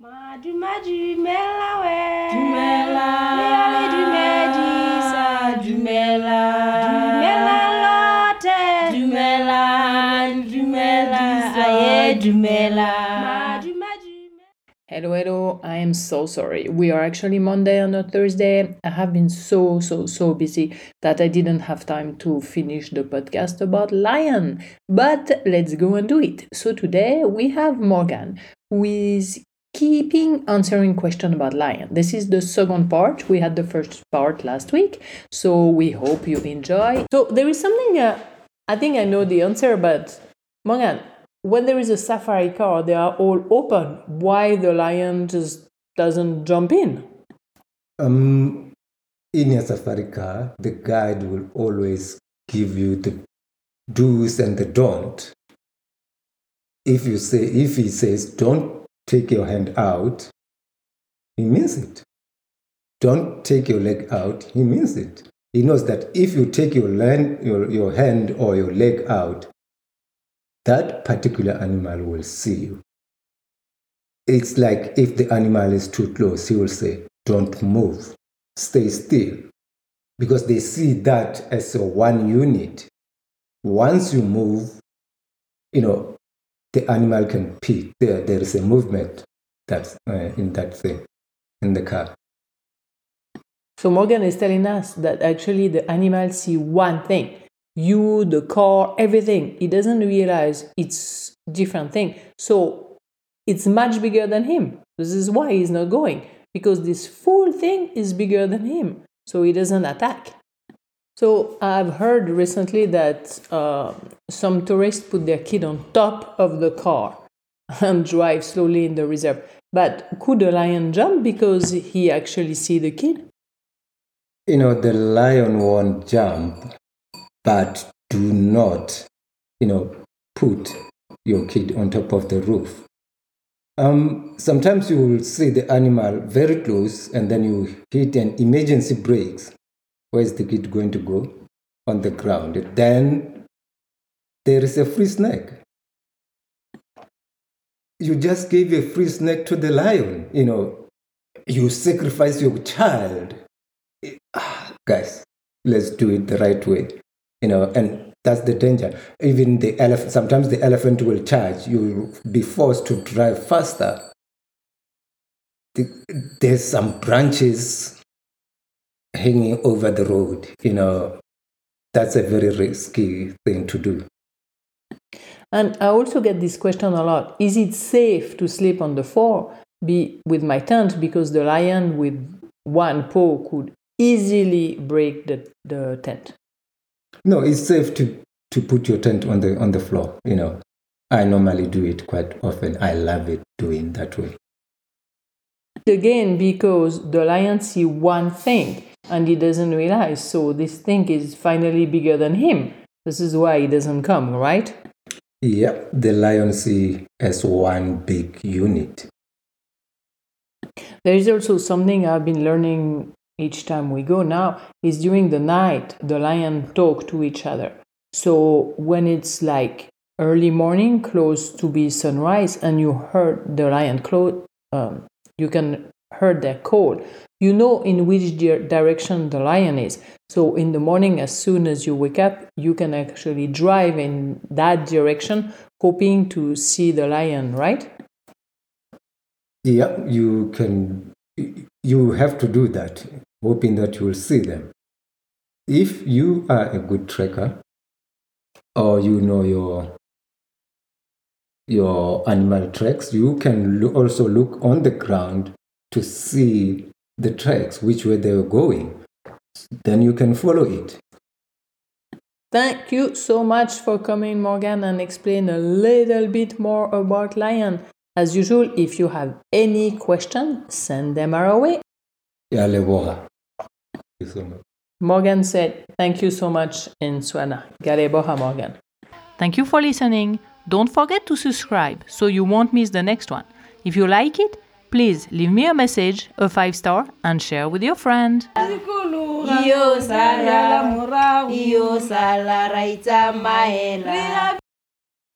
Dumela we. Dumela. Mele dumedi sa. Dumela. Dumela lote. Dumela. Dumela. Aye dumela. Hello, I am so sorry. We are actually Monday and not Thursday. I have been so busy that I didn't have time to finish the podcast about lion. But let's go and do it. So today we have Morgan, who is keeping answering question about lion. This is the second part. We had the first part last week. So we hope you enjoy. So there is something, I think I know the answer, but Morgan, when there is a safari car, they are all open. Why the lion just doesn't jump in? In a safari car, the guide will always give you the do's and the don't. If he says don't take your hand out, he means it. Don't take your leg out, he means it. He knows that if you take your hand or your leg out, that particular animal will see you. It's like if the animal is too close, he will say, don't move, stay still. Because they see that as a one unit. Once you move, the animal can peek. There is a movement that's in that thing, in the car. So Morgan is telling us that actually the animals see one thing. You, the car, everything. He doesn't realize it's different thing. So it's much bigger than him. This is why he's not going. Because this full thing is bigger than him. So he doesn't attack. So I've heard recently that some tourists put their kid on top of the car and drive slowly in the reserve. But could a lion jump because he actually see the kid? The lion won't jump. But do not, put your kid on top of the roof. Sometimes you will see the animal very close and then you hit an emergency brakes. Where is the kid going to go? On the ground. Then there is a free snack. You just gave a free snack to the lion. You sacrifice your child. Guys, let's do it the right way. And that's the danger. Even the elephant, sometimes the elephant will charge. You'll be forced to drive faster. There's some branches hanging over the road. That's a very risky thing to do. And I also get this question a lot. Is it safe to sleep on the floor with my tent? Because the lion with one paw could easily break the tent. No, it's safe to put your tent on the floor. I normally do it quite often. I love it doing that way. Again, because the lion sees one thing and he doesn't realize. So this thing is finally bigger than him. This is why he doesn't come, right? Yeah, the lion sees as one big unit. There is also something I've been learning each time we go now, is during the night, the lion talk to each other. So when it's like early morning, close to be sunrise, and you heard the lion you can hear their call. You know in which direction the lion is. So in the morning, as soon as you wake up, you can actually drive in that direction, hoping to see the lion, right? Yeah, you can. You have to do that, hoping that you will see them. If you are a good tracker, or you know your animal tracks, you can also look on the ground to see the tracks, which way they are going. Then you can follow it. Thank you so much for coming, Morgan, and explain a little bit more about lion. As usual, if you have any question, send them our way. Morgan said, thank you so much in Swana. Galeboha, Morgan. Thank you for listening. Don't forget to subscribe so you won't miss the next one. If you like it, please leave me a message, a 5-star, and share with your friend. Iyo sala raita maela.